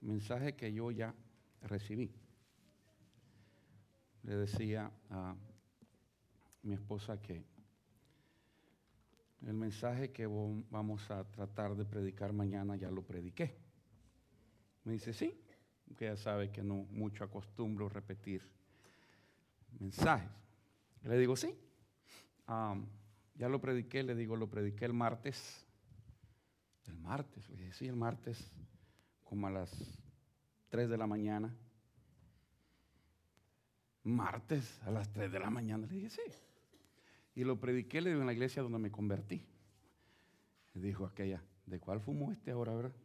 mensaje que yo ya recibí. Le decía a mi esposa que el mensaje que vamos a tratar de predicar mañana ya lo prediqué. Me dice, sí, que ya sabe que no mucho acostumbro repetir mensajes. Le digo, sí, ya lo prediqué, le digo, lo prediqué el martes. El martes, le dije, sí, el martes, como a las 3 de la mañana. Martes a las 3 de la mañana, le dije, sí. Y lo prediqué, le digo, en la iglesia donde me convertí. Le dijo aquella, ¿de cuál fumó este ahora, verdad?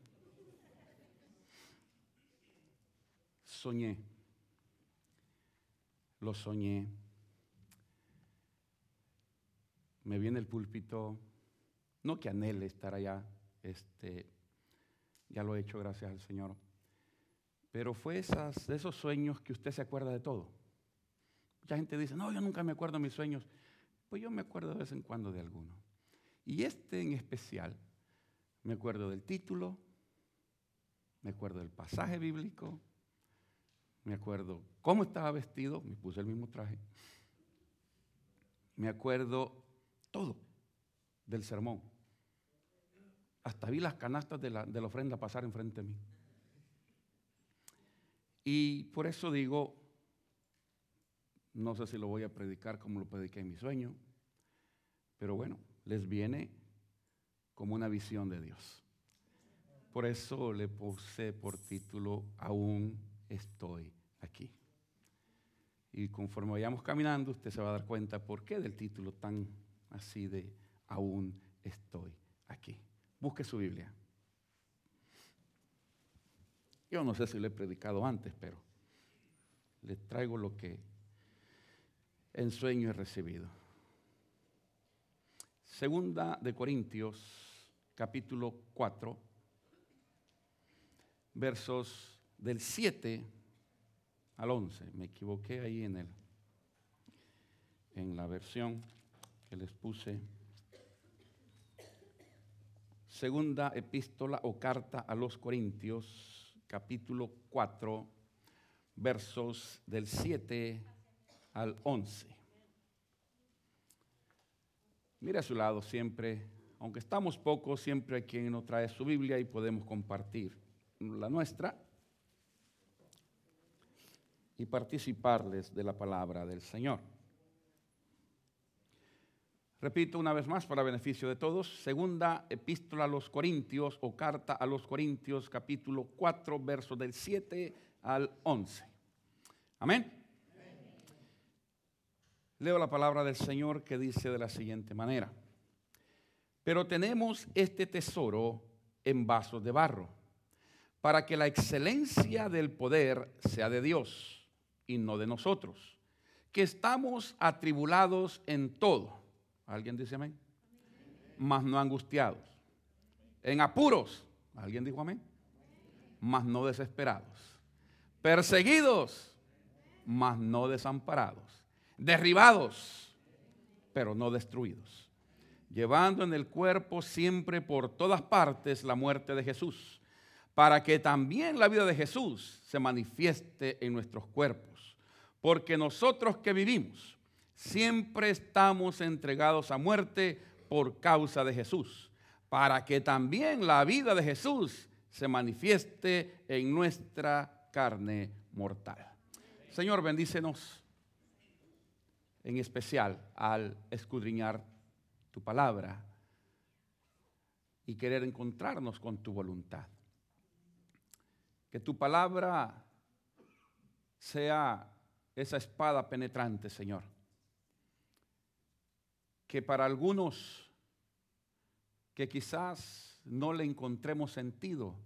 Soñé. Lo soñé. Me vi en el púlpito. No que anhele estar allá. Ya lo he hecho, gracias al Señor. Pero fue esos sueños que usted se acuerda de todo. Mucha gente dice, no, yo nunca me acuerdo de mis sueños. Pues yo me acuerdo de vez en cuando de alguno. Y en especial, me acuerdo del título, me acuerdo del pasaje bíblico, me acuerdo cómo estaba vestido, me puse el mismo traje, me acuerdo todo del sermón. Hasta vi las canastas de la ofrenda pasar enfrente de mí. Y por eso digo, no sé si lo voy a predicar como lo prediqué en mi sueño, pero bueno, les viene como una visión de Dios. Por eso le puse por título, aún estoy aquí. Y conforme vayamos caminando, usted se va a dar cuenta por qué del título tan así de aún estoy aquí. Busque su Biblia. Yo no sé si lo he predicado antes, pero les traigo lo que en sueño he recibido. Segunda de Corintios, capítulo 4, versos del 7 al 11. Me equivoqué ahí en la versión que les puse. Segunda epístola o carta a los Corintios, capítulo 4, versos del 7 al 11. Mira a su lado siempre, aunque estamos pocos, siempre hay quien nos trae su Biblia y podemos compartir la nuestra y participarles de la palabra del Señor. Repito una vez más para beneficio de todos, segunda epístola a los Corintios o carta a los Corintios, capítulo 4, versos del 7 al 11. Amén. Leo la palabra del Señor que dice de la siguiente manera. Pero tenemos este tesoro en vasos de barro, para que la excelencia del poder sea de Dios y no de nosotros, que estamos atribulados en todo. ¿Alguien dice amén? Mas no angustiados. En apuros. ¿Alguien dijo amén? Mas no desesperados. Perseguidos. Mas no desamparados. Derribados, pero no destruidos, llevando en el cuerpo siempre por todas partes la muerte de Jesús, para que también la vida de Jesús se manifieste en nuestros cuerpos. Porque nosotros que vivimos, siempre estamos entregados a muerte por causa de Jesús, para que también la vida de Jesús se manifieste en nuestra carne mortal. Señor, bendícenos. En especial al escudriñar tu palabra y querer encontrarnos con tu voluntad. Que tu palabra sea esa espada penetrante, Señor. Que para algunos que quizás no le encontremos sentido,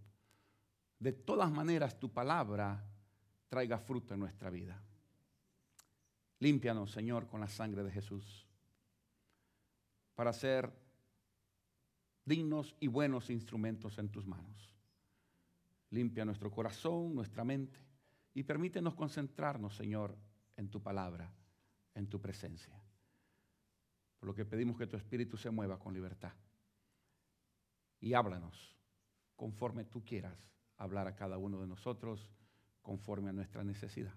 de todas maneras tu palabra traiga fruto en nuestra vida. Límpianos, Señor, con la sangre de Jesús, para ser dignos y buenos instrumentos en tus manos. Limpia nuestro corazón, nuestra mente, y permítenos concentrarnos, Señor, en tu palabra, en tu presencia. Por lo que pedimos que tu espíritu se mueva con libertad. Y háblanos conforme tú quieras hablar a cada uno de nosotros conforme a nuestra necesidad.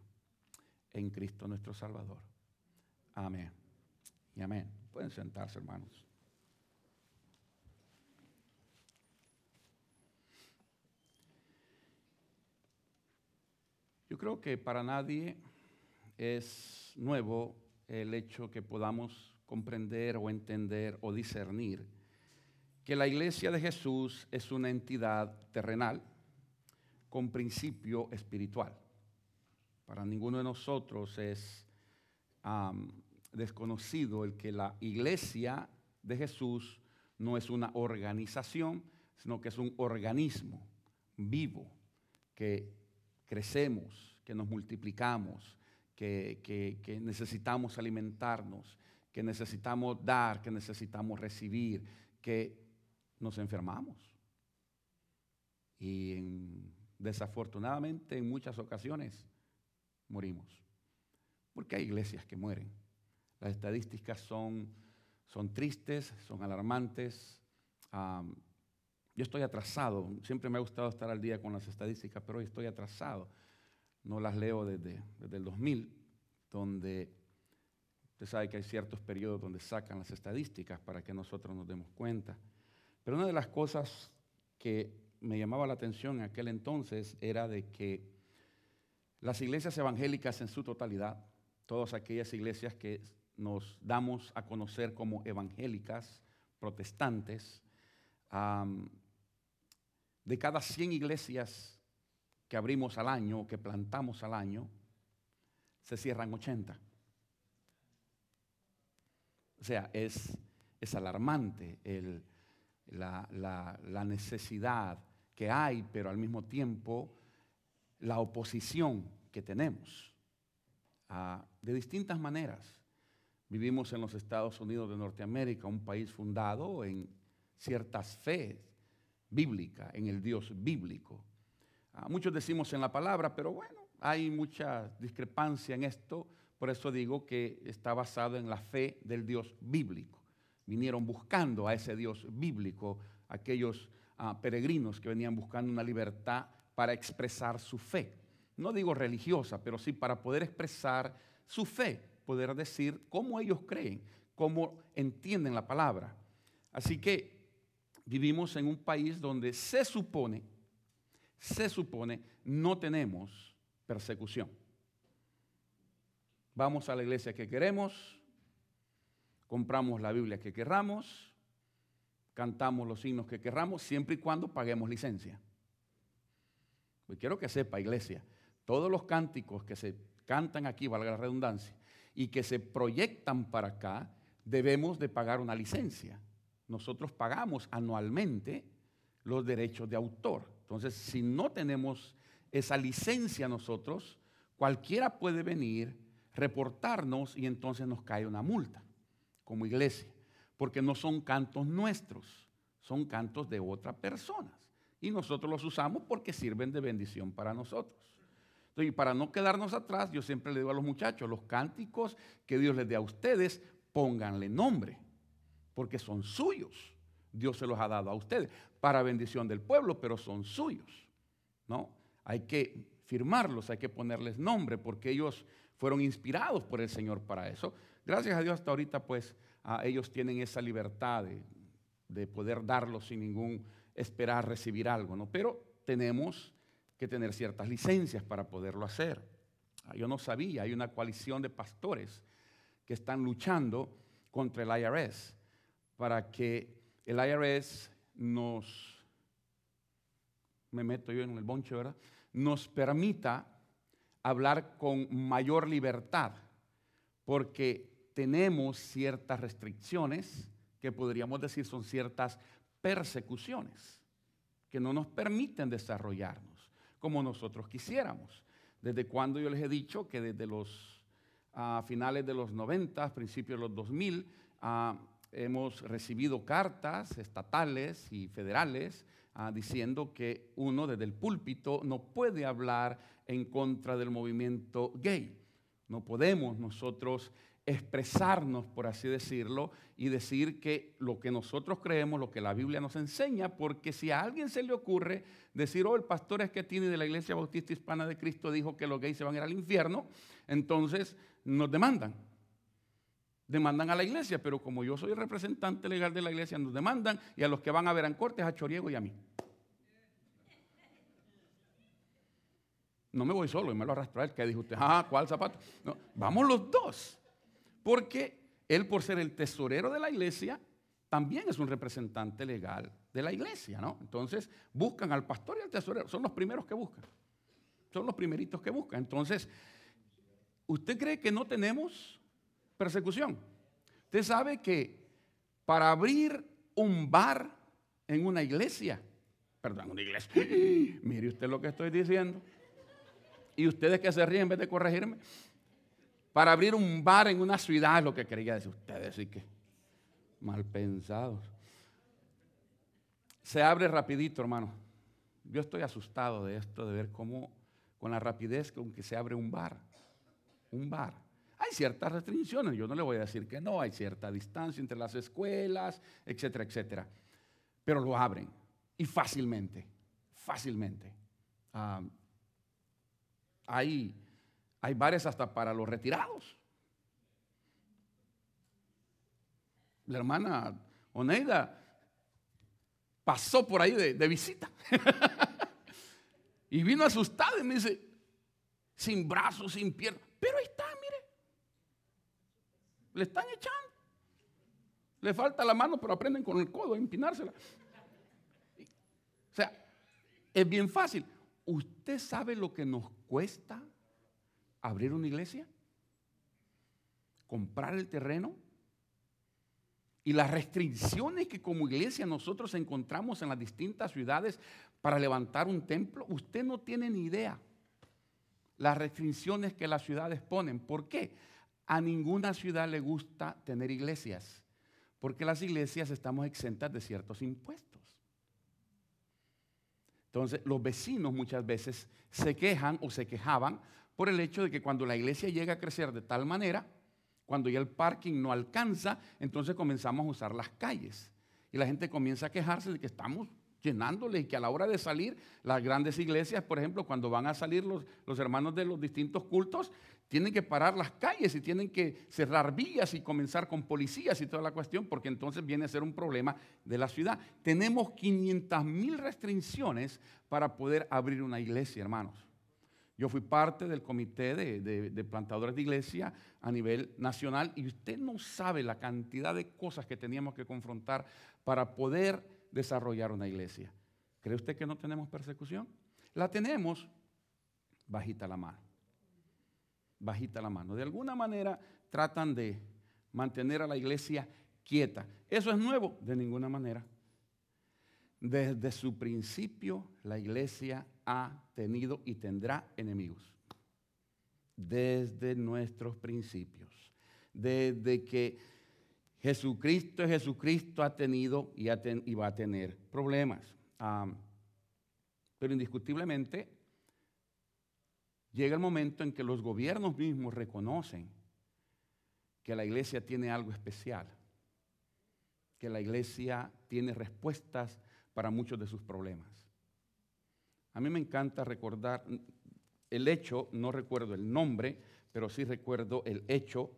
En Cristo nuestro Salvador. Amén. Y amén. Pueden sentarse, hermanos. Yo creo que para nadie es nuevo el hecho que podamos comprender o entender o discernir que la Iglesia de Jesús es una entidad terrenal con principio espiritual. Para ninguno de nosotros es desconocido el que la Iglesia de Jesús no es una organización, sino que es un organismo vivo que crecemos, que nos multiplicamos, que necesitamos alimentarnos, que necesitamos dar, que necesitamos recibir, que nos enfermamos. Y desafortunadamente en muchas ocasiones morimos, porque hay iglesias que mueren. Las estadísticas son tristes, son alarmantes. Yo estoy atrasado, siempre me ha gustado estar al día con las estadísticas, pero hoy estoy atrasado. No las leo desde el 2000, donde usted sabe que hay ciertos periodos donde sacan las estadísticas para que nosotros nos demos cuenta. Pero una de las cosas que me llamaba la atención en aquel entonces era de que las iglesias evangélicas en su totalidad, todas aquellas iglesias que nos damos a conocer como evangélicas, protestantes, de cada 100 iglesias que abrimos al año, que plantamos al año, se cierran 80. O sea, es alarmante la necesidad que hay, pero al mismo tiempo la oposición que tenemos de distintas maneras. Vivimos en los Estados Unidos de Norteamérica, un país fundado en ciertas fe bíblica, en el Dios bíblico. Muchos decimos en la palabra, pero bueno, hay mucha discrepancia en esto, por eso digo que está basado en la fe del Dios bíblico. Vinieron buscando a ese Dios bíblico aquellos peregrinos que venían buscando una libertad para expresar su fe. No digo religiosa, pero sí para poder expresar su fe, poder decir cómo ellos creen, cómo entienden la palabra. Así que vivimos en un país donde se supone, no tenemos persecución. Vamos a la iglesia que queremos, compramos la Biblia que querramos, cantamos los himnos que querramos, siempre y cuando paguemos licencia. Pues quiero que sepa, iglesia, todos los cánticos que se cantan aquí, valga la redundancia, y que se proyectan para acá, debemos de pagar una licencia. Nosotros pagamos anualmente los derechos de autor. Entonces, si no tenemos esa licencia nosotros, cualquiera puede venir, reportarnos y entonces nos cae una multa como iglesia, porque no son cantos nuestros, son cantos de otras personas. Y nosotros los usamos porque sirven de bendición para nosotros. Entonces, y para no quedarnos atrás, yo siempre le digo a los muchachos, los cánticos que Dios les dé a ustedes, pónganle nombre, porque son suyos. Dios se los ha dado a ustedes para bendición del pueblo, pero son suyos, ¿no? Hay que firmarlos, hay que ponerles nombre, porque ellos fueron inspirados por el Señor para eso. Gracias a Dios hasta ahorita pues ellos tienen esa libertad de poder darlo sin ningún esperar recibir algo, ¿no? Pero tenemos que tener ciertas licencias para poderlo hacer. Yo no sabía, hay una coalición de pastores que están luchando contra el IRS para que el IRS nos permita hablar con mayor libertad, porque tenemos ciertas restricciones que podríamos decir son ciertas persecuciones que no nos permiten desarrollarnos como nosotros quisiéramos. Desde cuando yo les he dicho que desde los finales de los 90, principios de los 2000, hemos recibido cartas estatales y federales diciendo que uno desde el púlpito no puede hablar en contra del movimiento gay. No podemos nosotros expresarnos, por así decirlo, y decir que lo que nosotros creemos, lo que la Biblia nos enseña, porque si a alguien se le ocurre decir, oh, el pastor Schettini de la Iglesia Bautista Hispana de Cristo dijo que los gays se van a ir al infierno, entonces nos demandan a la iglesia, pero como yo soy el representante legal de la iglesia, nos demandan, y a los que van a ver en cortes, a Choriego y a mí. No me voy solo y me lo arrastro a él, que dijo usted, ah, ¿cuál zapato? No, vamos los dos, porque él, por ser el tesorero de la iglesia, también es un representante legal de la iglesia, ¿no? Entonces buscan al pastor y al tesorero, son los primeros que buscan, son los primeritos que buscan. Entonces, ¿usted cree que no tenemos persecución? Usted sabe que para abrir un bar en una iglesia, perdón, una iglesia, mire usted lo que estoy diciendo. Y ustedes que se ríen en vez de corregirme, para abrir un bar en una ciudad es lo que quería decir ustedes, así que mal pensados. Se abre rapidito, hermano. Yo estoy asustado de esto, de ver cómo con la rapidez con que se abre un bar. Un bar. Hay ciertas restricciones, yo no le voy a decir que no, hay cierta distancia entre las escuelas, etcétera, etcétera. Pero lo abren y fácilmente, fácilmente. Hay bares hasta para los retirados. La hermana Oneida pasó por ahí de visita y vino asustada y me dice, sin brazos, sin piernas, pero ahí está, mire, le están echando, le falta la mano, pero aprenden con el codo a empinársela. O sea, es bien fácil. ¿Usted sabe lo que nos cuesta abrir una iglesia? Comprar el terreno y las restricciones que como iglesia nosotros encontramos en las distintas ciudades para levantar un templo. Usted no tiene ni idea las restricciones que las ciudades ponen. ¿Por qué? A ninguna ciudad le gusta tener iglesias, porque las iglesias estamos exentas de ciertos impuestos. Entonces, los vecinos muchas veces se quejan o se quejaban por el hecho de que cuando la iglesia llega a crecer de tal manera, cuando ya el parking no alcanza, entonces comenzamos a usar las calles. Y la gente comienza a quejarse de que estamos llenándole y que a la hora de salir, las grandes iglesias, por ejemplo, cuando van a salir los hermanos de los distintos cultos, tienen que parar las calles y tienen que cerrar vías y comenzar con policías y toda la cuestión, porque entonces viene a ser un problema de la ciudad. Tenemos 500,000 restricciones para poder abrir una iglesia, hermanos. Yo fui parte del comité de plantadores de iglesia a nivel nacional y usted no sabe la cantidad de cosas que teníamos que confrontar para poder desarrollar una iglesia. ¿Cree usted que no tenemos persecución? La tenemos, bajita la mano. Bajita la mano. De alguna manera tratan de mantener a la iglesia quieta. ¿Eso es nuevo? De ninguna manera. Desde su principio la iglesia ha tenido y tendrá enemigos. Desde nuestros principios. Desde que Jesucristo ha tenido y va a tener problemas. Pero indiscutiblemente llega el momento en que los gobiernos mismos reconocen que la iglesia tiene algo especial, que la iglesia tiene respuestas para muchos de sus problemas. A mí me encanta recordar el hecho, no recuerdo el nombre, pero sí recuerdo el hecho,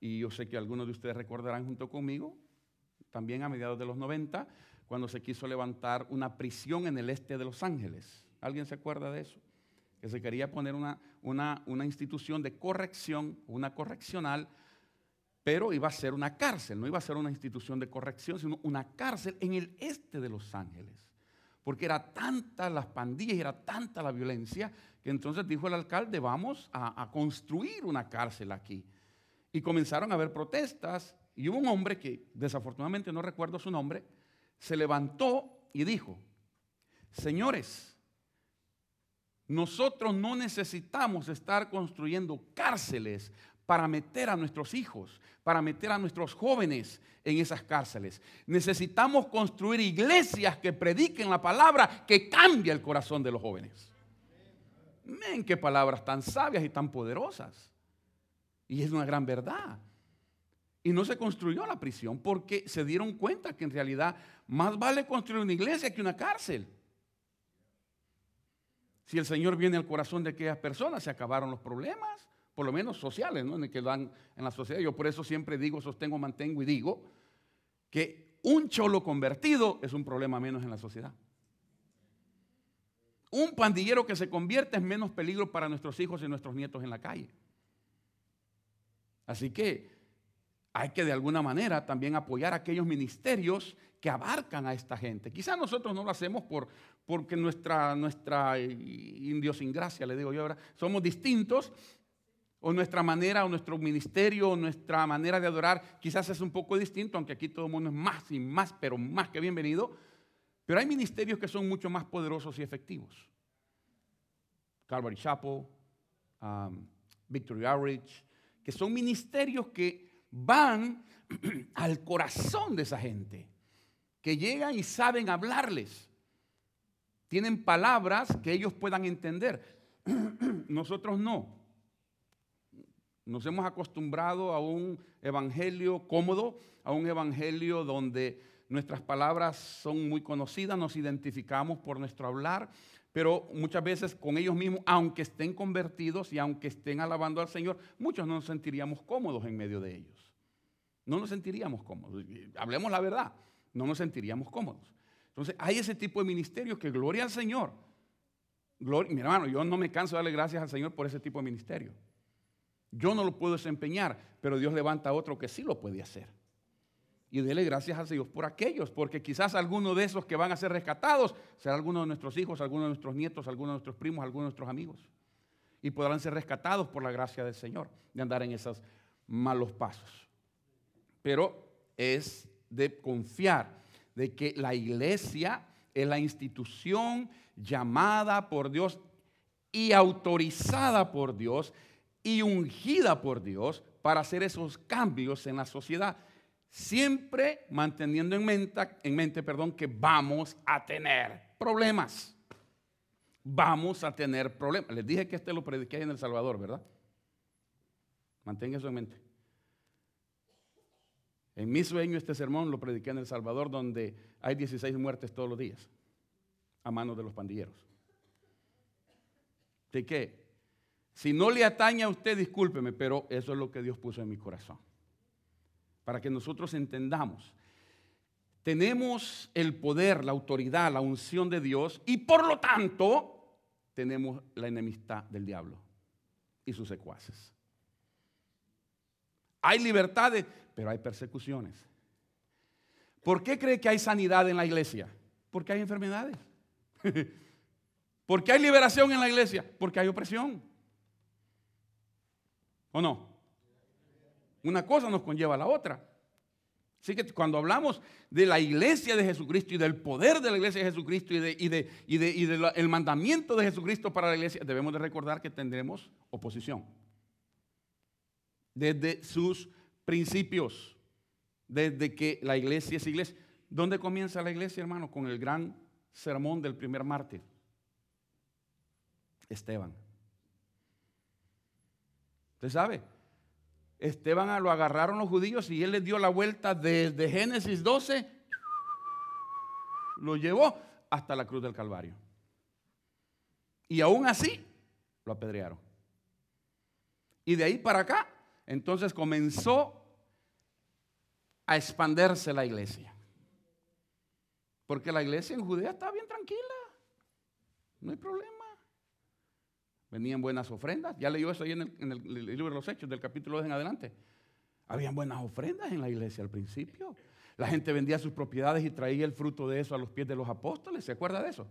y yo sé que algunos de ustedes recordarán junto conmigo, también a mediados de los 90, cuando se quiso levantar una prisión en el este de Los Ángeles. ¿Alguien se acuerda de eso? Que se quería poner una institución de corrección, una correccional, pero iba a ser una cárcel, no iba a ser una institución de corrección, sino una cárcel en el este de Los Ángeles. Porque era tanta las pandillas, era tanta la violencia, que entonces dijo el alcalde, vamos a construir una cárcel aquí. Y comenzaron a haber protestas, y hubo un hombre que desafortunadamente no recuerdo su nombre, se levantó y dijo, señores, nosotros no necesitamos estar construyendo cárceles para meter a nuestros hijos, para meter a nuestros jóvenes en esas cárceles. Necesitamos construir iglesias que prediquen la palabra que cambie el corazón de los jóvenes. Men, qué palabras tan sabias y tan poderosas. Y es una gran verdad. Y no se construyó la prisión porque se dieron cuenta que en realidad más vale construir una iglesia que una cárcel. Si el Señor viene al corazón de aquellas personas, se acabaron los problemas, por lo menos sociales, ¿no? En el que dan en la sociedad. Yo por eso siempre digo, sostengo, mantengo y digo que un cholo convertido es un problema menos en la sociedad. Un pandillero que se convierte es menos peligro para nuestros hijos y nuestros nietos en la calle. Así que hay que de alguna manera también apoyar aquellos ministerios que abarcan a esta gente. Quizás nosotros no lo hacemos porque nuestra idiosincrasia, le digo yo ahora, somos distintos, o nuestra manera, o nuestro ministerio, o nuestra manera de adorar, quizás es un poco distinto, aunque aquí todo el mundo es más y más, pero más que bienvenido. Pero hay ministerios que son mucho más poderosos y efectivos. Calvary Chapel, Victory Outreach, que son ministerios que van al corazón de esa gente, que llegan y saben hablarles, tienen palabras que ellos puedan entender. Nosotros no. Nos hemos acostumbrado a un evangelio cómodo, a un evangelio donde nuestras palabras son muy conocidas, nos identificamos por nuestro hablar, pero muchas veces con ellos mismos, aunque estén convertidos y aunque estén alabando al Señor, muchos no nos sentiríamos cómodos en medio de ellos. No nos sentiríamos cómodos. Hablemos la verdad, no nos sentiríamos cómodos. Entonces, hay ese tipo de ministerios que gloria al Señor. Gloria, mi hermano, yo no me canso de darle gracias al Señor por ese tipo de ministerio. Yo no lo puedo desempeñar, pero Dios levanta a otro que sí lo puede hacer. Y dele gracias a Dios por aquellos, porque quizás alguno de esos que van a ser rescatados será alguno de nuestros hijos, alguno de nuestros nietos, alguno de nuestros primos, alguno de nuestros amigos. Y podrán ser rescatados por la gracia del Señor de andar en esos malos pasos. Pero es de confiar de que la iglesia es la institución llamada por Dios y autorizada por Dios y ungida por Dios para hacer esos cambios en la sociedad. Siempre manteniendo en mente, que vamos a tener problemas. Vamos a tener problemas. Les dije que este lo prediqué en El Salvador, ¿verdad? Mantenga eso en mente. En mi sueño este sermón lo prediqué en El Salvador, donde hay 16 muertes todos los días a manos de los pandilleros. Así que, si no le atañe a usted, discúlpeme, pero eso es lo que Dios puso en mi corazón. Para que nosotros entendamos, tenemos el poder, la autoridad, la unción de Dios y por lo tanto tenemos la enemistad del diablo y sus secuaces. Hay libertades, pero hay persecuciones. ¿Por qué cree que hay sanidad en la iglesia? Porque hay enfermedades. ¿Por qué hay liberación en la iglesia? Porque hay opresión. ¿O no? Una cosa nos conlleva a la otra. Así que cuando hablamos de la iglesia de Jesucristo y del poder de la iglesia de Jesucristo y del mandamiento de Jesucristo para la iglesia, debemos de recordar que tendremos oposición. Desde sus principios, desde que la iglesia es iglesia. ¿Dónde comienza la iglesia, hermano? Con el gran sermón del primer mártir, Esteban. ¿Usted sabe? Esteban lo agarraron los judíos y él les dio la vuelta desde Génesis 12, lo llevó hasta la cruz del Calvario. Y aún así lo apedrearon. Y de ahí para acá, entonces comenzó a expandirse la iglesia. Porque la iglesia en Judea estaba bien tranquila, no hay problema. Venían buenas ofrendas, ya leyó eso ahí en el libro de los Hechos, del capítulo 2 en adelante. Habían buenas ofrendas en la iglesia al principio. La gente vendía sus propiedades y traía el fruto de eso a los pies de los apóstoles. ¿Se acuerda de eso?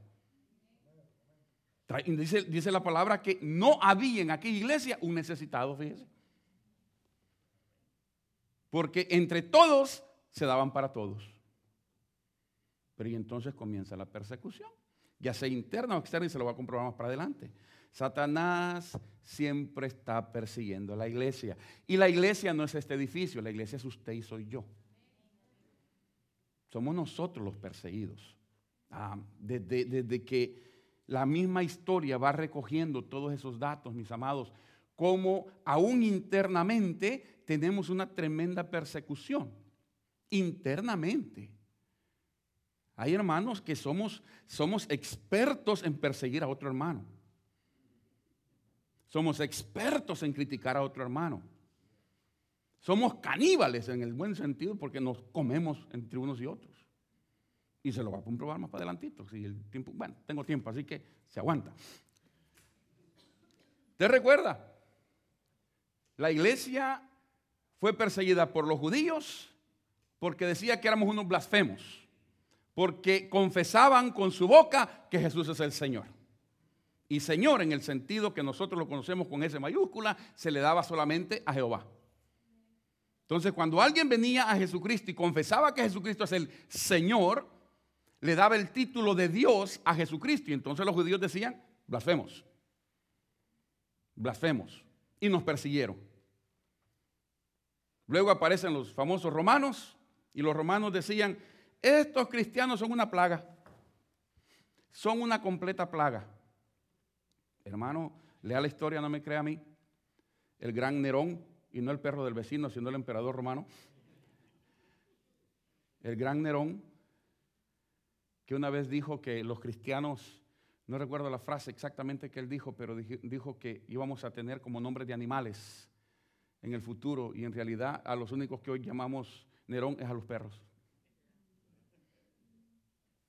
Dice la palabra que no había en aquella iglesia un necesitado, fíjese. Porque entre todos se daban para todos. Pero y entonces comienza la persecución, ya sea interna o externa, y se lo va a comprobar más para adelante. Satanás siempre está persiguiendo a la iglesia. Y la iglesia no es este edificio, la iglesia es usted y soy yo. Somos nosotros los perseguidos. Desde que la misma historia va recogiendo todos esos datos, mis amados, cómo aún internamente tenemos una tremenda persecución. Internamente. Hay hermanos que somos expertos en perseguir a otro hermano. Somos expertos en criticar a otro hermano. Somos caníbales en el buen sentido porque nos comemos entre unos y otros. Y se lo va a comprobar más para adelantito. Si el tiempo, bueno, tengo tiempo, así que se aguanta. ¿Te recuerda? La iglesia fue perseguida por los judíos porque decía que éramos unos blasfemos. Porque confesaban con su boca que Jesús es el Señor. Y Señor, en el sentido que nosotros lo conocemos con S mayúscula, se le daba solamente a Jehová. Entonces, cuando alguien venía a Jesucristo y confesaba que Jesucristo es el Señor, le daba el título de Dios a Jesucristo. Y entonces los judíos decían, blasfemos. Blasfemos. Y nos persiguieron. Luego aparecen los famosos romanos. Y los romanos decían, estos cristianos son una plaga, son una completa plaga. Hermano, lea la historia, no me crea a mí. El gran Nerón, y no el perro del vecino, sino el emperador romano. El gran Nerón, que una vez dijo que los cristianos, no recuerdo la frase exactamente que él dijo, pero dijo que íbamos a tener como nombres de animales en el futuro, y en realidad a los únicos que hoy llamamos Nerón es a los perros.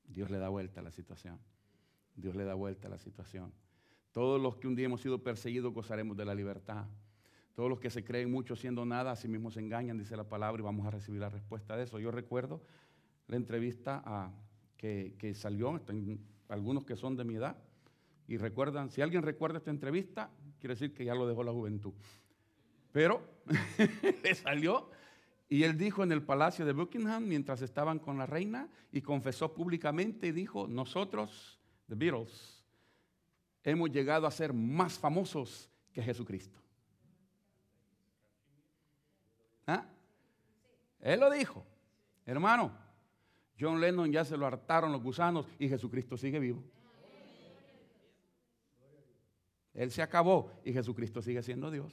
Dios le da vuelta a la situación. Dios le da vuelta a la situación. Todos los que un día hemos sido perseguidos gozaremos de la libertad. Todos los que se creen mucho siendo nada, a sí mismos se engañan, dice la palabra, y vamos a recibir la respuesta de eso. Yo recuerdo la entrevista que salió, algunos que son de mi edad, y recuerdan, si alguien recuerda esta entrevista, quiere decir que ya lo dejó la juventud. Pero le salió. Y él dijo en el palacio de Buckingham, mientras estaban con la reina, y confesó públicamente y dijo, nosotros, The Beatles, hemos llegado a ser más famosos que Jesucristo. ¿Ah? Él lo dijo. Hermano, John Lennon ya se lo hartaron los gusanos y Jesucristo sigue vivo. Él se acabó y Jesucristo sigue siendo Dios.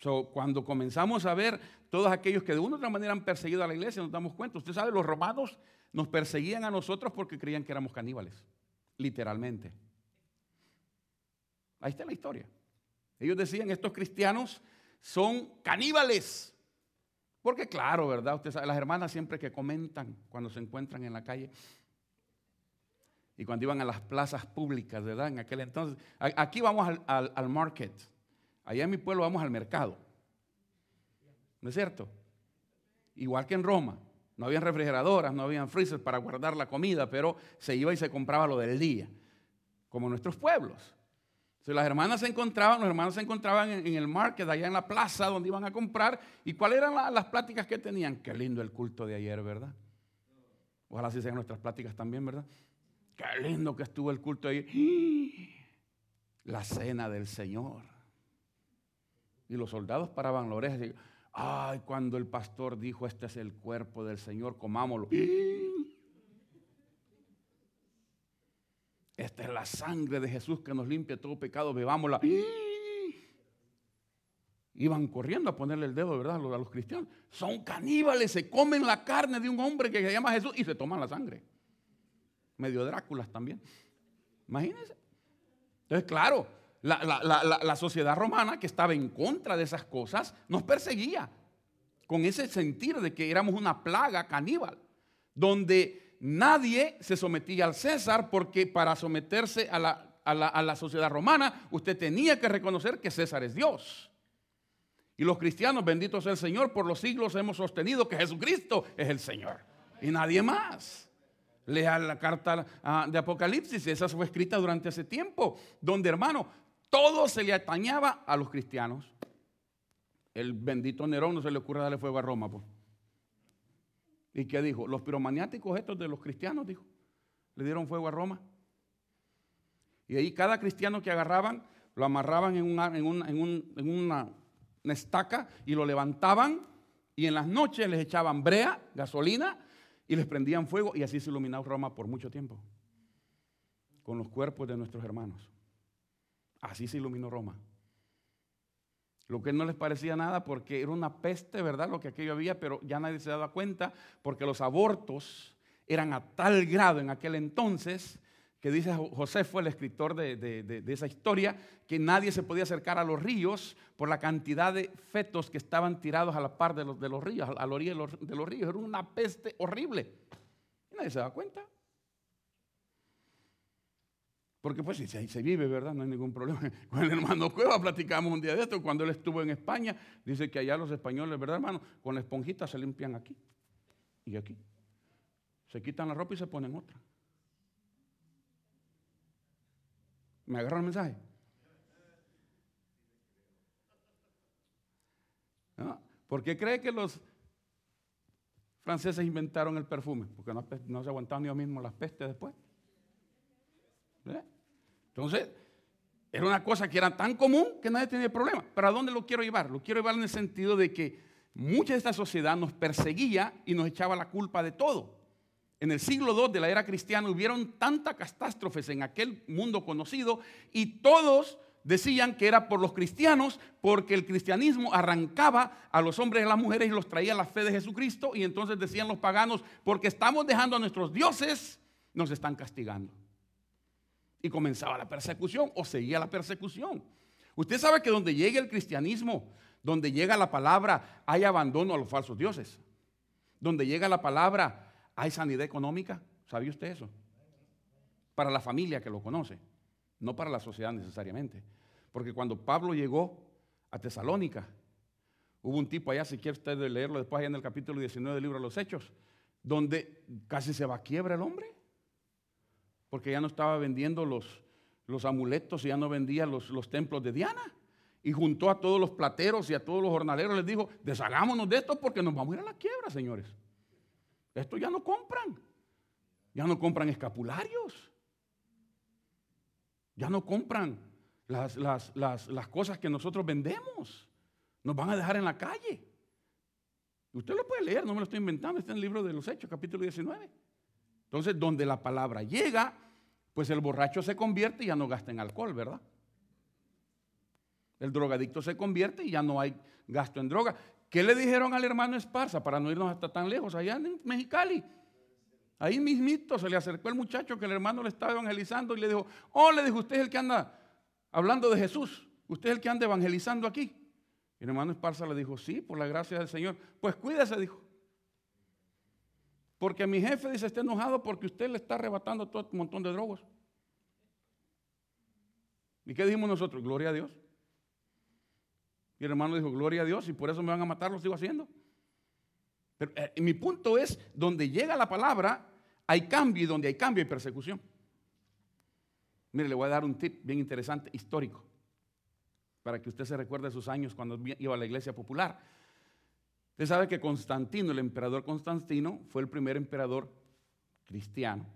So, cuando comenzamos a ver todos aquellos que de una u otra manera han perseguido a la iglesia, nos damos cuenta. Usted sabe, los romanos nos perseguían a nosotros porque creían que éramos caníbales, literalmente. Ahí está la historia. Ellos decían, estos cristianos son caníbales. Porque claro, ¿verdad? Usted sabe, las hermanas siempre que comentan cuando se encuentran en la calle y cuando iban a las plazas públicas, ¿verdad? En aquel entonces, aquí vamos al market. Allá en mi pueblo vamos al mercado, ¿no es cierto? Igual que en Roma, no habían refrigeradoras, no habían freezers para guardar la comida, pero se iba y se compraba lo del día, como nuestros pueblos. Entonces, los hermanos se encontraban en el market, allá en la plaza donde iban a comprar, y ¿cuáles eran las pláticas que tenían? Qué lindo el culto de ayer, ¿verdad? Ojalá así sean nuestras pláticas también, ¿verdad? Qué lindo que estuvo el culto de ayer. La cena del Señor. Y los soldados paraban la oreja y decían, ay, cuando el pastor dijo, este es el cuerpo del Señor, comámoslo. Esta es la sangre de Jesús que nos limpia todo pecado, bebámosla. Iban corriendo a ponerle el dedo, ¿verdad?, a los cristianos. Son caníbales, se comen la carne de un hombre que se llama Jesús y se toman la sangre. Medio Dráculas también. Imagínense. Entonces, claro. La sociedad romana, que estaba en contra de esas cosas, nos perseguía con ese sentir de que éramos una plaga caníbal, donde nadie se sometía al César, porque para someterse a la sociedad romana usted tenía que reconocer que César es Dios. Y los cristianos, bendito sea el Señor, por los siglos hemos sostenido que Jesucristo es el Señor y nadie más. Lea la carta de Apocalipsis, esa fue escrita durante ese tiempo, donde, hermano, todo se le atañaba a los cristianos. El bendito Nerón no se le ocurre darle fuego a Roma, pues. ¿Y qué dijo? Los piromaniáticos estos de los cristianos, dijo, le dieron fuego a Roma. Y ahí cada cristiano que agarraban, lo amarraban en una estaca y lo levantaban, y en las noches les echaban brea, gasolina, y les prendían fuego, y así se iluminó Roma por mucho tiempo, con los cuerpos de nuestros hermanos. Así se iluminó Roma. lo que no les parecía nada porque era una peste, ¿verdad?, lo que aquello había, pero ya nadie se daba cuenta porque los abortos eran a tal grado en aquel entonces que dice Josefo, el escritor de esa historia, que nadie se podía acercar a los ríos por la cantidad de fetos que estaban tirados a la par de los ríos, a la orilla de los ríos. Era una peste horrible. Y nadie se da cuenta. Porque pues ahí se vive, ¿verdad? No hay ningún problema. Con el hermano Cueva platicamos un día de esto, cuando él estuvo en España, dice que allá los españoles, ¿verdad, hermano?, con la esponjita se limpian aquí y aquí. Se quitan la ropa y se ponen otra. ¿Me agarró el mensaje? ¿No? ¿Por qué cree que los franceses inventaron el perfume? Porque no se aguantaban ellos mismos las pestes después. ¿Eh? Entonces, era una cosa que era tan común que nadie tenía problema. ¿Pero a dónde lo quiero llevar? Lo quiero llevar en el sentido de que mucha de esta sociedad nos perseguía y nos echaba la culpa de todo. En el siglo II de la era cristiana hubieron tantas catástrofes en aquel mundo conocido y todos decían que era por los cristianos, porque el cristianismo arrancaba a los hombres y a las mujeres y los traía a la fe de Jesucristo, y entonces decían los paganos, porque estamos dejando a nuestros dioses, nos están castigando. Y comenzaba la persecución o seguía la persecución. Usted sabe que donde llegue el cristianismo, donde llega la palabra, hay abandono a los falsos dioses. Donde llega la palabra, hay sanidad económica, ¿sabía usted eso? Para la familia que lo conoce, no para la sociedad necesariamente. Porque cuando Pablo llegó a Tesalónica, hubo un tipo allá, si quiere usted leerlo después allá en el capítulo 19 del libro de los Hechos, donde casi se va a quiebra el hombre, porque ya no estaba vendiendo los amuletos y ya no vendía los templos de Diana. Y juntó a todos los plateros y a todos los jornaleros, les dijo, deshagámonos de esto porque nos vamos a ir a la quiebra, señores. Esto ya no compran escapularios, ya no compran las cosas que nosotros vendemos, nos van a dejar en la calle. Usted lo puede leer, no me lo estoy inventando, está en el libro de los Hechos, capítulo 19. Entonces, donde la palabra llega, pues el borracho se convierte y ya no gasta en alcohol, ¿verdad? El drogadicto se convierte y ya no hay gasto en droga. ¿Qué le dijeron al hermano Esparza para no irnos hasta tan lejos? Allá en Mexicali, ahí mismito se le acercó el muchacho que el hermano le estaba evangelizando y le dijo, oh, le dijo, usted es el que anda hablando de Jesús, usted es el que anda evangelizando aquí. Y el hermano Esparza le dijo, sí, por la gracia del Señor. Pues cuídese, dijo, porque mi jefe dice está enojado porque usted le está arrebatando todo un montón de drogos. ¿Y qué dijimos nosotros? Gloria a Dios. Y el hermano dijo, gloria a Dios, y por eso me van a matar, lo sigo haciendo. Pero mi punto es, donde llega la palabra, hay cambio, y donde hay cambio hay persecución. Mire, le voy a dar un tip bien interesante, histórico, para que usted se recuerde sus años cuando iba a la iglesia popular. Usted sabe que Constantino, el emperador Constantino, fue el primer emperador cristiano,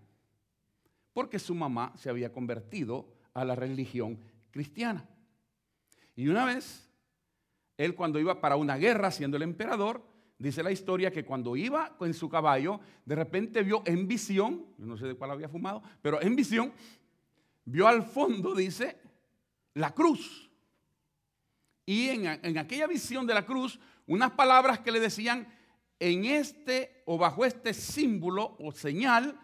porque su mamá se había convertido a la religión cristiana. Y una vez, él cuando iba para una guerra siendo el emperador, dice la historia que cuando iba con su caballo, de repente vio en visión, yo no sé de cuál había fumado, pero en visión, vio al fondo, dice, la cruz. Y en aquella visión de la cruz, unas palabras que le decían, en este o bajo este símbolo o señal,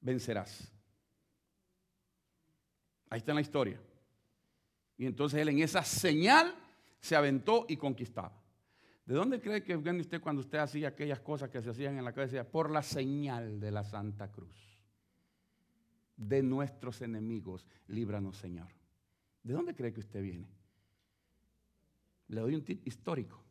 vencerás. Ahí está en la historia. Y entonces él en esa señal se aventó y conquistaba. ¿De dónde cree que viene usted cuando usted hacía aquellas cosas que se hacían en la cabeza? Por la señal de la Santa Cruz. De nuestros enemigos, líbranos, Señor. ¿De dónde cree que usted viene? Le doy un tip histórico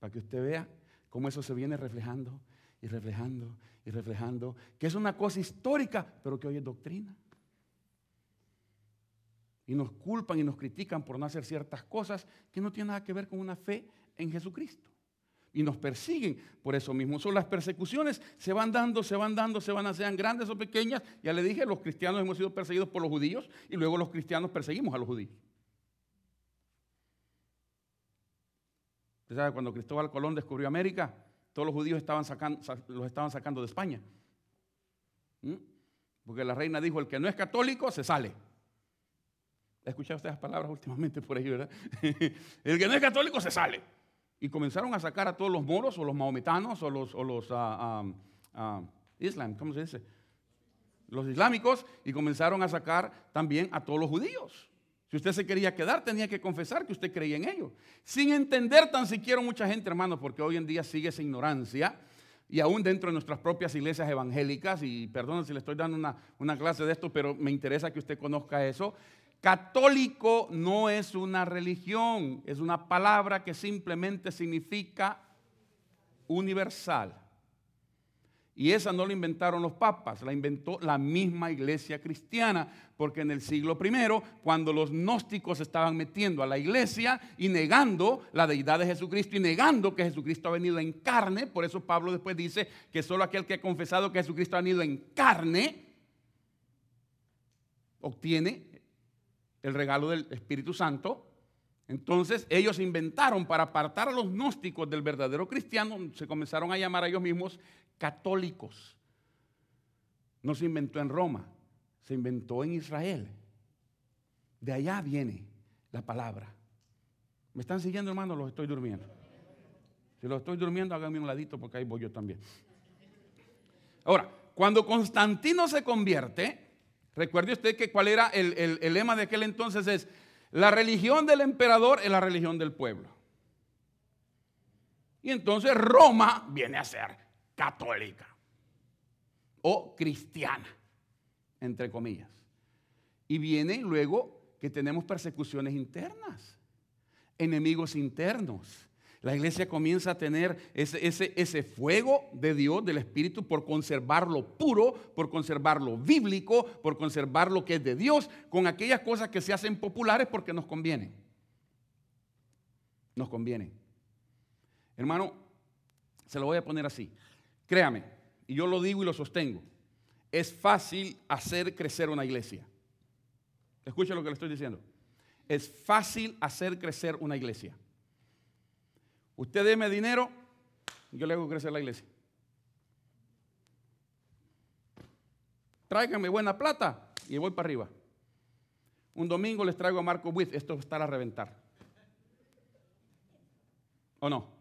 para que usted vea cómo eso se viene reflejando y reflejando y reflejando, que es una cosa histórica, pero que hoy es doctrina. Y nos culpan y nos critican por no hacer ciertas cosas que no tienen nada que ver con una fe en Jesucristo. Y nos persiguen por eso mismo. Son las persecuciones, se van dando, sean grandes o pequeñas. Ya le dije, los cristianos hemos sido perseguidos por los judíos y luego los cristianos perseguimos a los judíos. Usted sabe, cuando Cristóbal Colón descubrió América, todos los judíos los estaban sacando de España. Porque la reina dijo, el que no es católico se sale. ¿Ha escuchado usted esas palabras últimamente por ahí, verdad? El que no es católico se sale. Y comenzaron a sacar a todos los moros o los maometanos o los islam, ¿cómo se dice? Los islámicos, y comenzaron a sacar también a todos los judíos. Si usted se quería quedar, tenía que confesar que usted creía en ellos. Sin entender tan siquiera mucha gente, hermano, porque hoy en día sigue esa ignorancia. Y aún dentro de nuestras propias iglesias evangélicas, y perdón si le estoy dando una clase de esto, pero me interesa que usted conozca eso. Católico no es una religión, es una palabra que simplemente significa universal. Y esa no la inventaron los papas, la inventó la misma iglesia cristiana, porque en el siglo I, cuando los gnósticos estaban metiendo a la iglesia y negando la deidad de Jesucristo y negando que Jesucristo ha venido en carne, por eso Pablo después dice que solo aquel que ha confesado que Jesucristo ha venido en carne obtiene el regalo del Espíritu Santo. Entonces ellos inventaron, para apartar a los gnósticos del verdadero cristiano, se comenzaron a llamar a ellos mismos católicos. No se inventó en Roma, se inventó en Israel. De allá viene la palabra. ¿Me están siguiendo, hermano? Los estoy durmiendo. Si los estoy durmiendo, háganme un ladito porque ahí voy yo también. Ahora, cuando Constantino se convierte, recuerde usted que cuál era el lema de aquel entonces es: la religión del emperador es la religión del pueblo. Y entonces Roma viene a ser católica o cristiana, entre comillas. Y viene luego que tenemos persecuciones internas, enemigos internos. La iglesia comienza a tener ese fuego de Dios, del Espíritu, por conservarlo puro, por conservarlo bíblico, por conservar lo que es de Dios, con aquellas cosas que se hacen populares porque nos convienen. Nos convienen. Hermano, se lo voy a poner así. Créame, y yo lo digo y lo sostengo, es fácil hacer crecer una iglesia. Escucha lo que le estoy diciendo. Es fácil hacer crecer una iglesia. Usted deme dinero, yo le hago crecer la iglesia. Tráigame buena plata y voy para arriba. Un domingo les traigo a Marco Witt, esto está a reventar. ¿O no?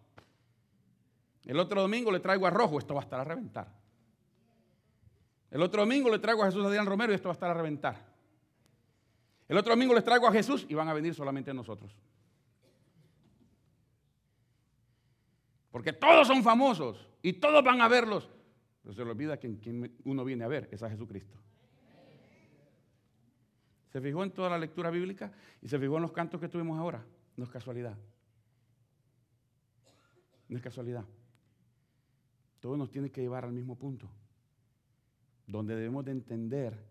El otro domingo le traigo a Rojo, esto va a estar a reventar. El otro domingo le traigo a Jesús Adrián Romero y esto va a estar a reventar. El otro domingo les traigo a Jesús y van a venir solamente a nosotros. Porque todos son famosos y todos van a verlos. Pero se le olvida que quien uno viene a ver es a Jesucristo. Se fijó en toda la lectura bíblica y se fijó en los cantos que tuvimos ahora. No es casualidad. No es casualidad. Todo nos tiene que llevar al mismo punto, donde debemos de entender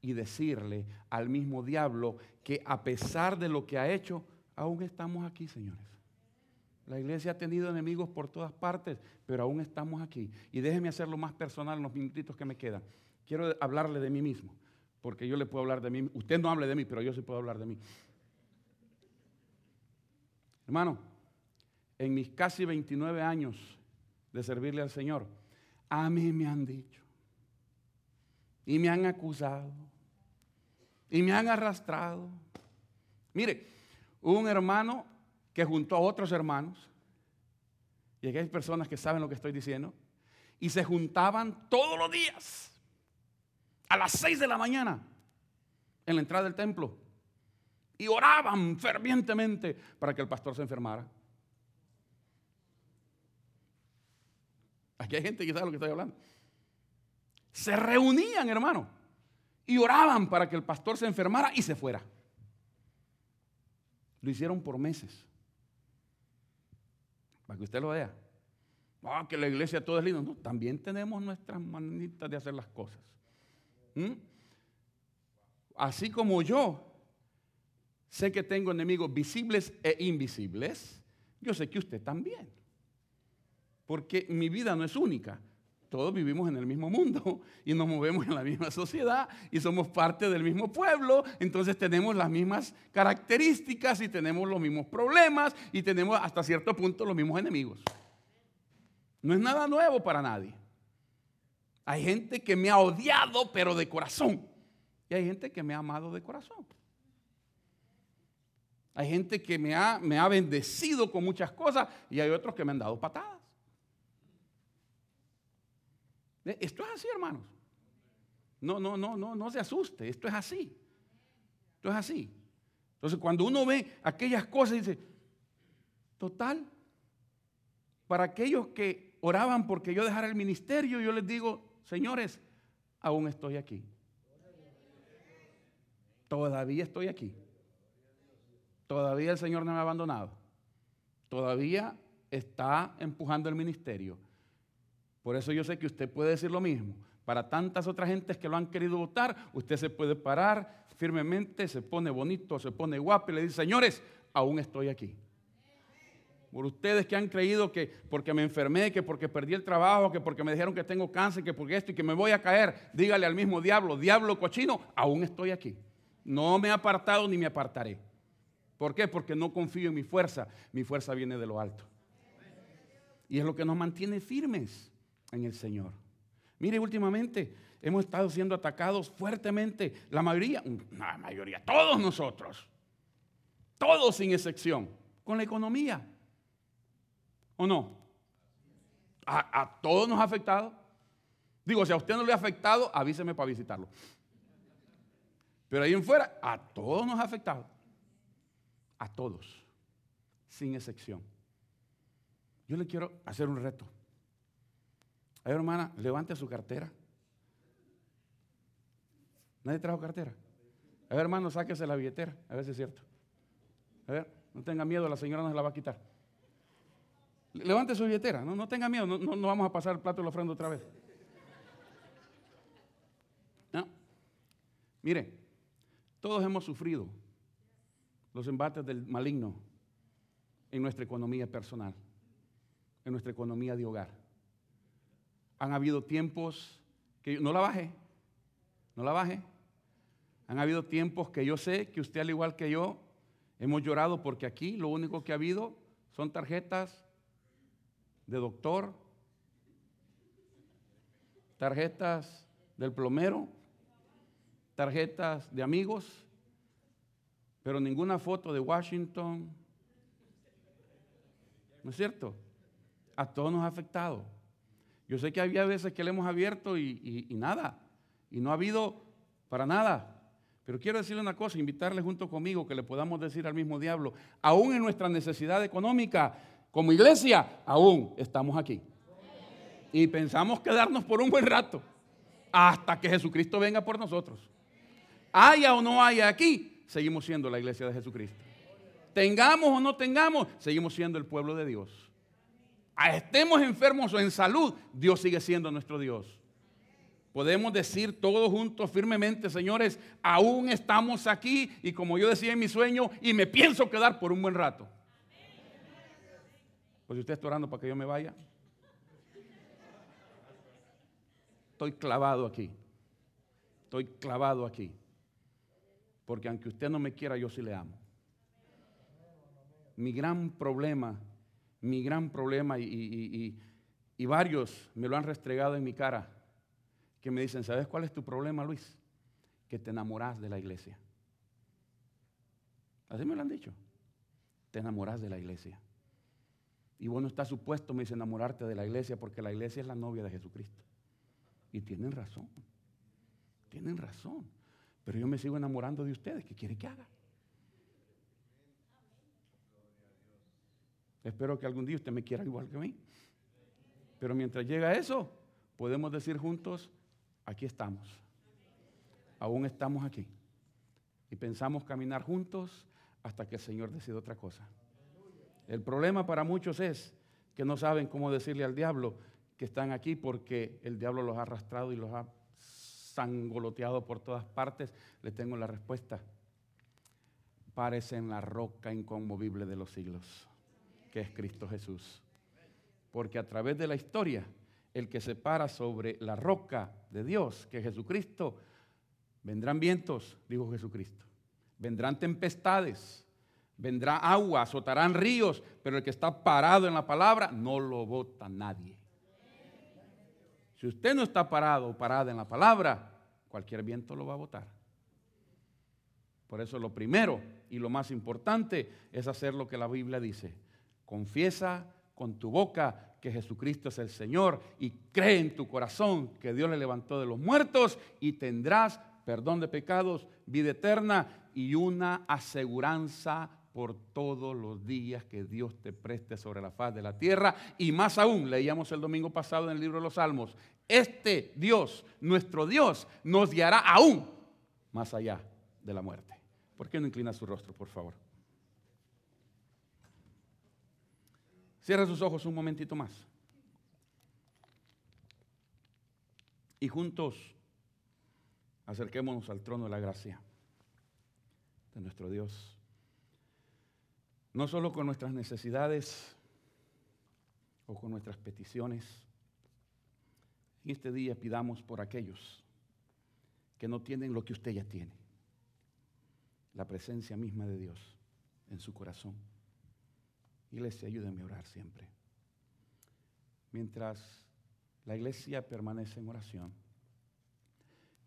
y decirle al mismo diablo que a pesar de lo que ha hecho, aún estamos aquí, señores. La iglesia ha tenido enemigos por todas partes, pero aún estamos aquí. Y déjeme hacerlo más personal en los minutitos que me quedan. Quiero hablarle de mí mismo, porque yo le puedo hablar de mí. Usted no hable de mí, pero yo sí puedo hablar de mí. Hermano, en mis casi 29 años de servirle al Señor, a mí me han dicho, y me han acusado, y me han arrastrado. Mire, un hermano que juntó a otros hermanos, y aquí hay personas que saben lo que estoy diciendo, y se juntaban todos los días, a las 6 de la mañana, en la entrada del templo, y oraban fervientemente para que el pastor se enfermara. Aquí hay gente que sabe lo que estoy hablando. Se reunían, hermano, y oraban para que el pastor se enfermara y se fuera. Lo hicieron por meses. Para que usted lo vea. Ah, que la iglesia todo es lindo. No, también tenemos nuestras manitas de hacer las cosas. Así como yo sé que tengo enemigos visibles e invisibles, yo sé que usted también. Porque mi vida no es única. Todos vivimos en el mismo mundo y nos movemos en la misma sociedad y somos parte del mismo pueblo, entonces tenemos las mismas características y tenemos los mismos problemas y tenemos hasta cierto punto los mismos enemigos. No es nada nuevo para nadie. Hay gente que me ha odiado pero de corazón y hay gente que me ha amado de corazón. Hay gente que me ha bendecido con muchas cosas y hay otros que me han dado patadas. Esto es así, hermanos. No se asuste, esto es así. Esto es así. Entonces, cuando uno ve aquellas cosas, dice, total, para aquellos que oraban porque yo dejara el ministerio, yo les digo, señores, aún estoy aquí. Todavía estoy aquí. Todavía el Señor no me ha abandonado. Todavía está empujando el ministerio. Por eso yo sé que usted puede decir lo mismo. Para tantas otras gentes que lo han querido votar, usted se puede parar firmemente, se pone bonito, se pone guapo y le dice, señores, aún estoy aquí. Por ustedes que han creído que porque me enfermé, que porque perdí el trabajo, que porque me dijeron que tengo cáncer, que porque esto y que me voy a caer, dígale al mismo diablo, diablo cochino, aún estoy aquí. No me he apartado ni me apartaré. ¿Por qué? Porque no confío en mi fuerza. Mi fuerza viene de lo alto. Y es lo que nos mantiene firmes en el Señor. Mire, últimamente hemos estado siendo atacados fuertemente. La mayoría, todos nosotros, todos sin excepción, con la economía. ¿O no? A todos nos ha afectado. Digo, si a usted no le ha afectado, avíseme para visitarlo. Pero ahí en fuera, a todos nos ha afectado. A todos, sin excepción. Yo le quiero hacer un reto. A ver, hermana, levante su cartera. ¿Nadie trajo cartera? A ver, hermano, sáquese la billetera, a ver si es cierto. A ver, no tenga miedo, la señora nos la va a quitar. Levante su billetera, no tenga miedo, no vamos a pasar el plato de la ofrenda otra vez. No. Mire, todos hemos sufrido los embates del maligno en nuestra economía personal, en nuestra economía de hogar. Han habido tiempos que yo, no la bajé. Han habido tiempos que yo sé que usted, al igual que yo, hemos llorado porque aquí lo único que ha habido son tarjetas de doctor, tarjetas del plomero, tarjetas de amigos, pero ninguna foto de Washington. ¿No es cierto? A todos nos ha afectado. Yo sé que había veces que le hemos abierto y nada, y no ha habido para nada. Pero quiero decirle una cosa, invitarle junto conmigo que le podamos decir al mismo diablo, aún en nuestra necesidad económica, como iglesia, aún estamos aquí. Y pensamos quedarnos por un buen rato, hasta que Jesucristo venga por nosotros. Haya o no haya aquí, seguimos siendo la iglesia de Jesucristo. Tengamos o no tengamos, seguimos siendo el pueblo de Dios. Estemos enfermos o en salud, Dios sigue siendo nuestro Dios. Podemos decir todos juntos firmemente, señores, aún estamos aquí, y como yo decía en mi sueño, y me pienso quedar por un buen rato. Pues si usted está orando para que yo me vaya, estoy clavado aquí. Estoy clavado aquí. Porque aunque usted no me quiera, yo sí le amo. Mi gran problema, y varios me lo han restregado en mi cara, que me dicen, ¿sabes cuál es tu problema, Luis? Que te enamoras de la iglesia. Así me lo han dicho. Te enamoras de la iglesia. Y vos no estás supuesto, me dice, enamorarte de la iglesia, porque la iglesia es la novia de Jesucristo. Y tienen razón. Pero yo me sigo enamorando de ustedes, ¿qué quiere que haga? Espero que algún día usted me quiera igual que a mí. Pero mientras llega eso, podemos decir juntos, aquí estamos. Aún estamos aquí. Y pensamos caminar juntos hasta que el Señor decida otra cosa. El problema para muchos es que no saben cómo decirle al diablo que están aquí, porque el diablo los ha arrastrado y los ha sangoloteado por todas partes. Les tengo la respuesta. Parecen la roca inconmovible de los siglos, que es Cristo Jesús. Porque a través de la historia, el que se para sobre la roca de Dios, que es Jesucristo, vendrán vientos, dijo Jesucristo, vendrán tempestades, vendrá agua, azotarán ríos, pero el que está parado en la palabra no lo bota nadie. Si usted no está parado o parada en la palabra, cualquier viento lo va a botar. Por eso lo primero y lo más importante es hacer lo que la Biblia dice. Confiesa con tu boca que Jesucristo es el Señor y cree en tu corazón que Dios le levantó de los muertos y tendrás perdón de pecados, vida eterna y una aseguranza por todos los días que Dios te preste sobre la faz de la tierra. Y más aún, leíamos el domingo pasado en el libro de los Salmos, este Dios, nuestro Dios, nos guiará aún más allá de la muerte. ¿Por qué no inclina su rostro, por favor? Cierra sus ojos un momentito más. Y juntos acerquémonos al trono de la gracia de nuestro Dios. No solo con nuestras necesidades o con nuestras peticiones. En este día pidamos por aquellos que no tienen lo que usted ya tiene, la presencia misma de Dios en su corazón. Iglesia, ayúdame a orar siempre. Mientras la iglesia permanece en oración,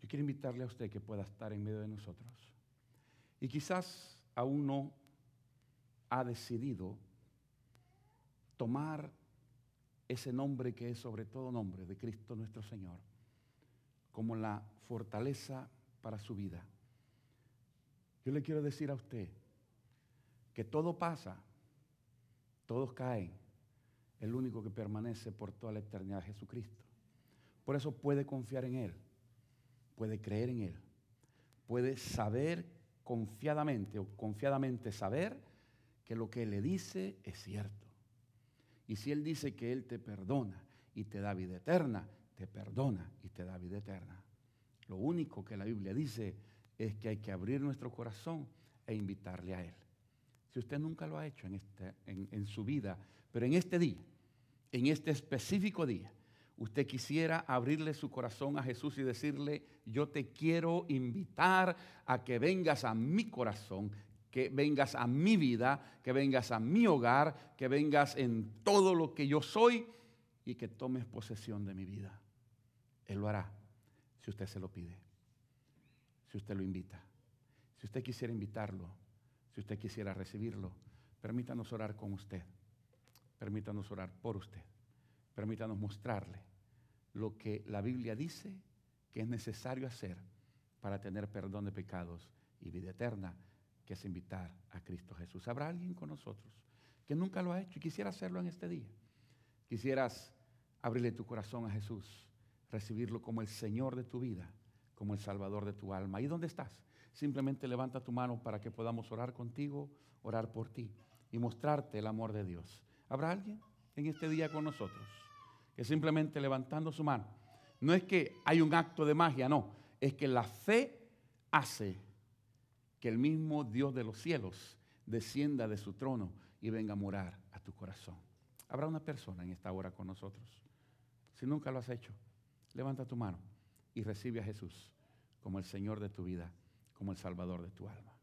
yo quiero invitarle a usted que pueda estar en medio de nosotros. Y quizás aún no ha decidido tomar ese nombre que es sobre todo nombre de Cristo nuestro Señor como la fortaleza para su vida. Yo le quiero decir a usted que todo pasa, todos caen, el único que permanece por toda la eternidad es Jesucristo. Por eso puede confiar en Él, puede creer en Él, puede saber confiadamente o confiadamente saber que lo que le dice es cierto. Y si Él dice que Él te perdona y te da vida eterna, te perdona y te da vida eterna. Lo único que la Biblia dice es que hay que abrir nuestro corazón e invitarle a Él. Si usted nunca lo ha hecho en su vida, pero en este día, en este específico día, usted quisiera abrirle su corazón a Jesús y decirle, yo te quiero invitar a que vengas a mi corazón, que vengas a mi vida, que vengas a mi hogar, que vengas en todo lo que yo soy y que tomes posesión de mi vida. Él lo hará si usted se lo pide, si usted lo invita, si usted quisiera invitarlo, si usted quisiera recibirlo. Permítanos orar con usted, permítanos orar por usted, permítanos mostrarle lo que la Biblia dice que es necesario hacer para tener perdón de pecados y vida eterna, que es invitar a Cristo Jesús. ¿Habrá alguien con nosotros que nunca lo ha hecho y quisiera hacerlo en este día? Quisieras abrirle tu corazón a Jesús, recibirlo como el Señor de tu vida, como el Salvador de tu alma. ¿Y dónde estás? Simplemente levanta tu mano para que podamos orar contigo, orar por ti y mostrarte el amor de Dios. ¿Habrá alguien en este día con nosotros que simplemente levantando su mano? No es que hay un acto de magia, no. Es que la fe hace que el mismo Dios de los cielos descienda de su trono y venga a morar a tu corazón. Habrá una persona en esta hora con nosotros. Si nunca lo has hecho, levanta tu mano y recibe a Jesús como el Señor de tu vida, como el Salvador de tu alma.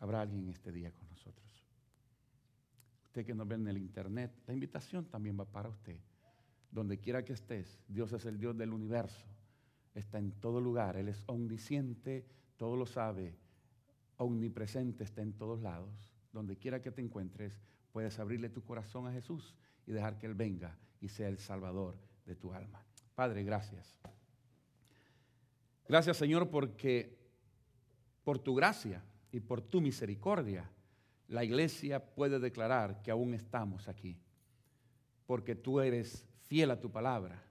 Habrá alguien este día con nosotros. Usted que nos ve en el internet, la invitación también va para usted. Donde quiera que estés, Dios es el Dios del universo. Está en todo lugar. Él es omnisciente, todo lo sabe. Omnipresente, está en todos lados. Donde quiera que te encuentres, puedes abrirle tu corazón a Jesús y dejar que Él venga y sea el Salvador de tu alma. Padre, gracias. Gracias, Señor, porque por tu gracia y por tu misericordia, la iglesia puede declarar que aún estamos aquí. Porque tú eres fiel a tu palabra,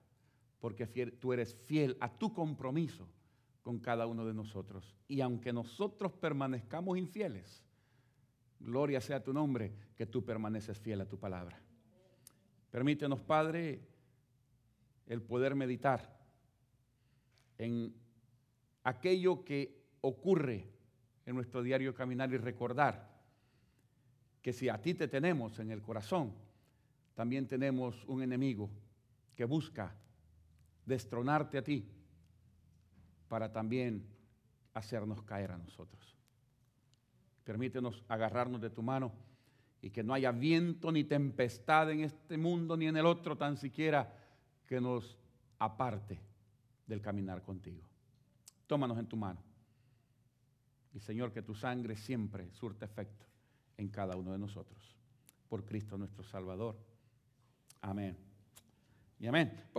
porque tú eres fiel a tu compromiso con cada uno de nosotros. Y aunque nosotros permanezcamos infieles, gloria sea tu nombre, que tú permaneces fiel a tu palabra. Permítenos, Padre, el poder meditar en aquello que ocurre en nuestro diario caminar y recordar que si a ti te tenemos en el corazón, también tenemos un enemigo que busca destronarte a ti, para también hacernos caer a nosotros. Permítenos agarrarnos de tu mano y que no haya viento ni tempestad en este mundo ni en el otro tan siquiera que nos aparte del caminar contigo. Tómanos en tu mano Y Señor, que tu sangre siempre surta efecto en cada uno de nosotros. Por Cristo nuestro Salvador. Amén. Y amén.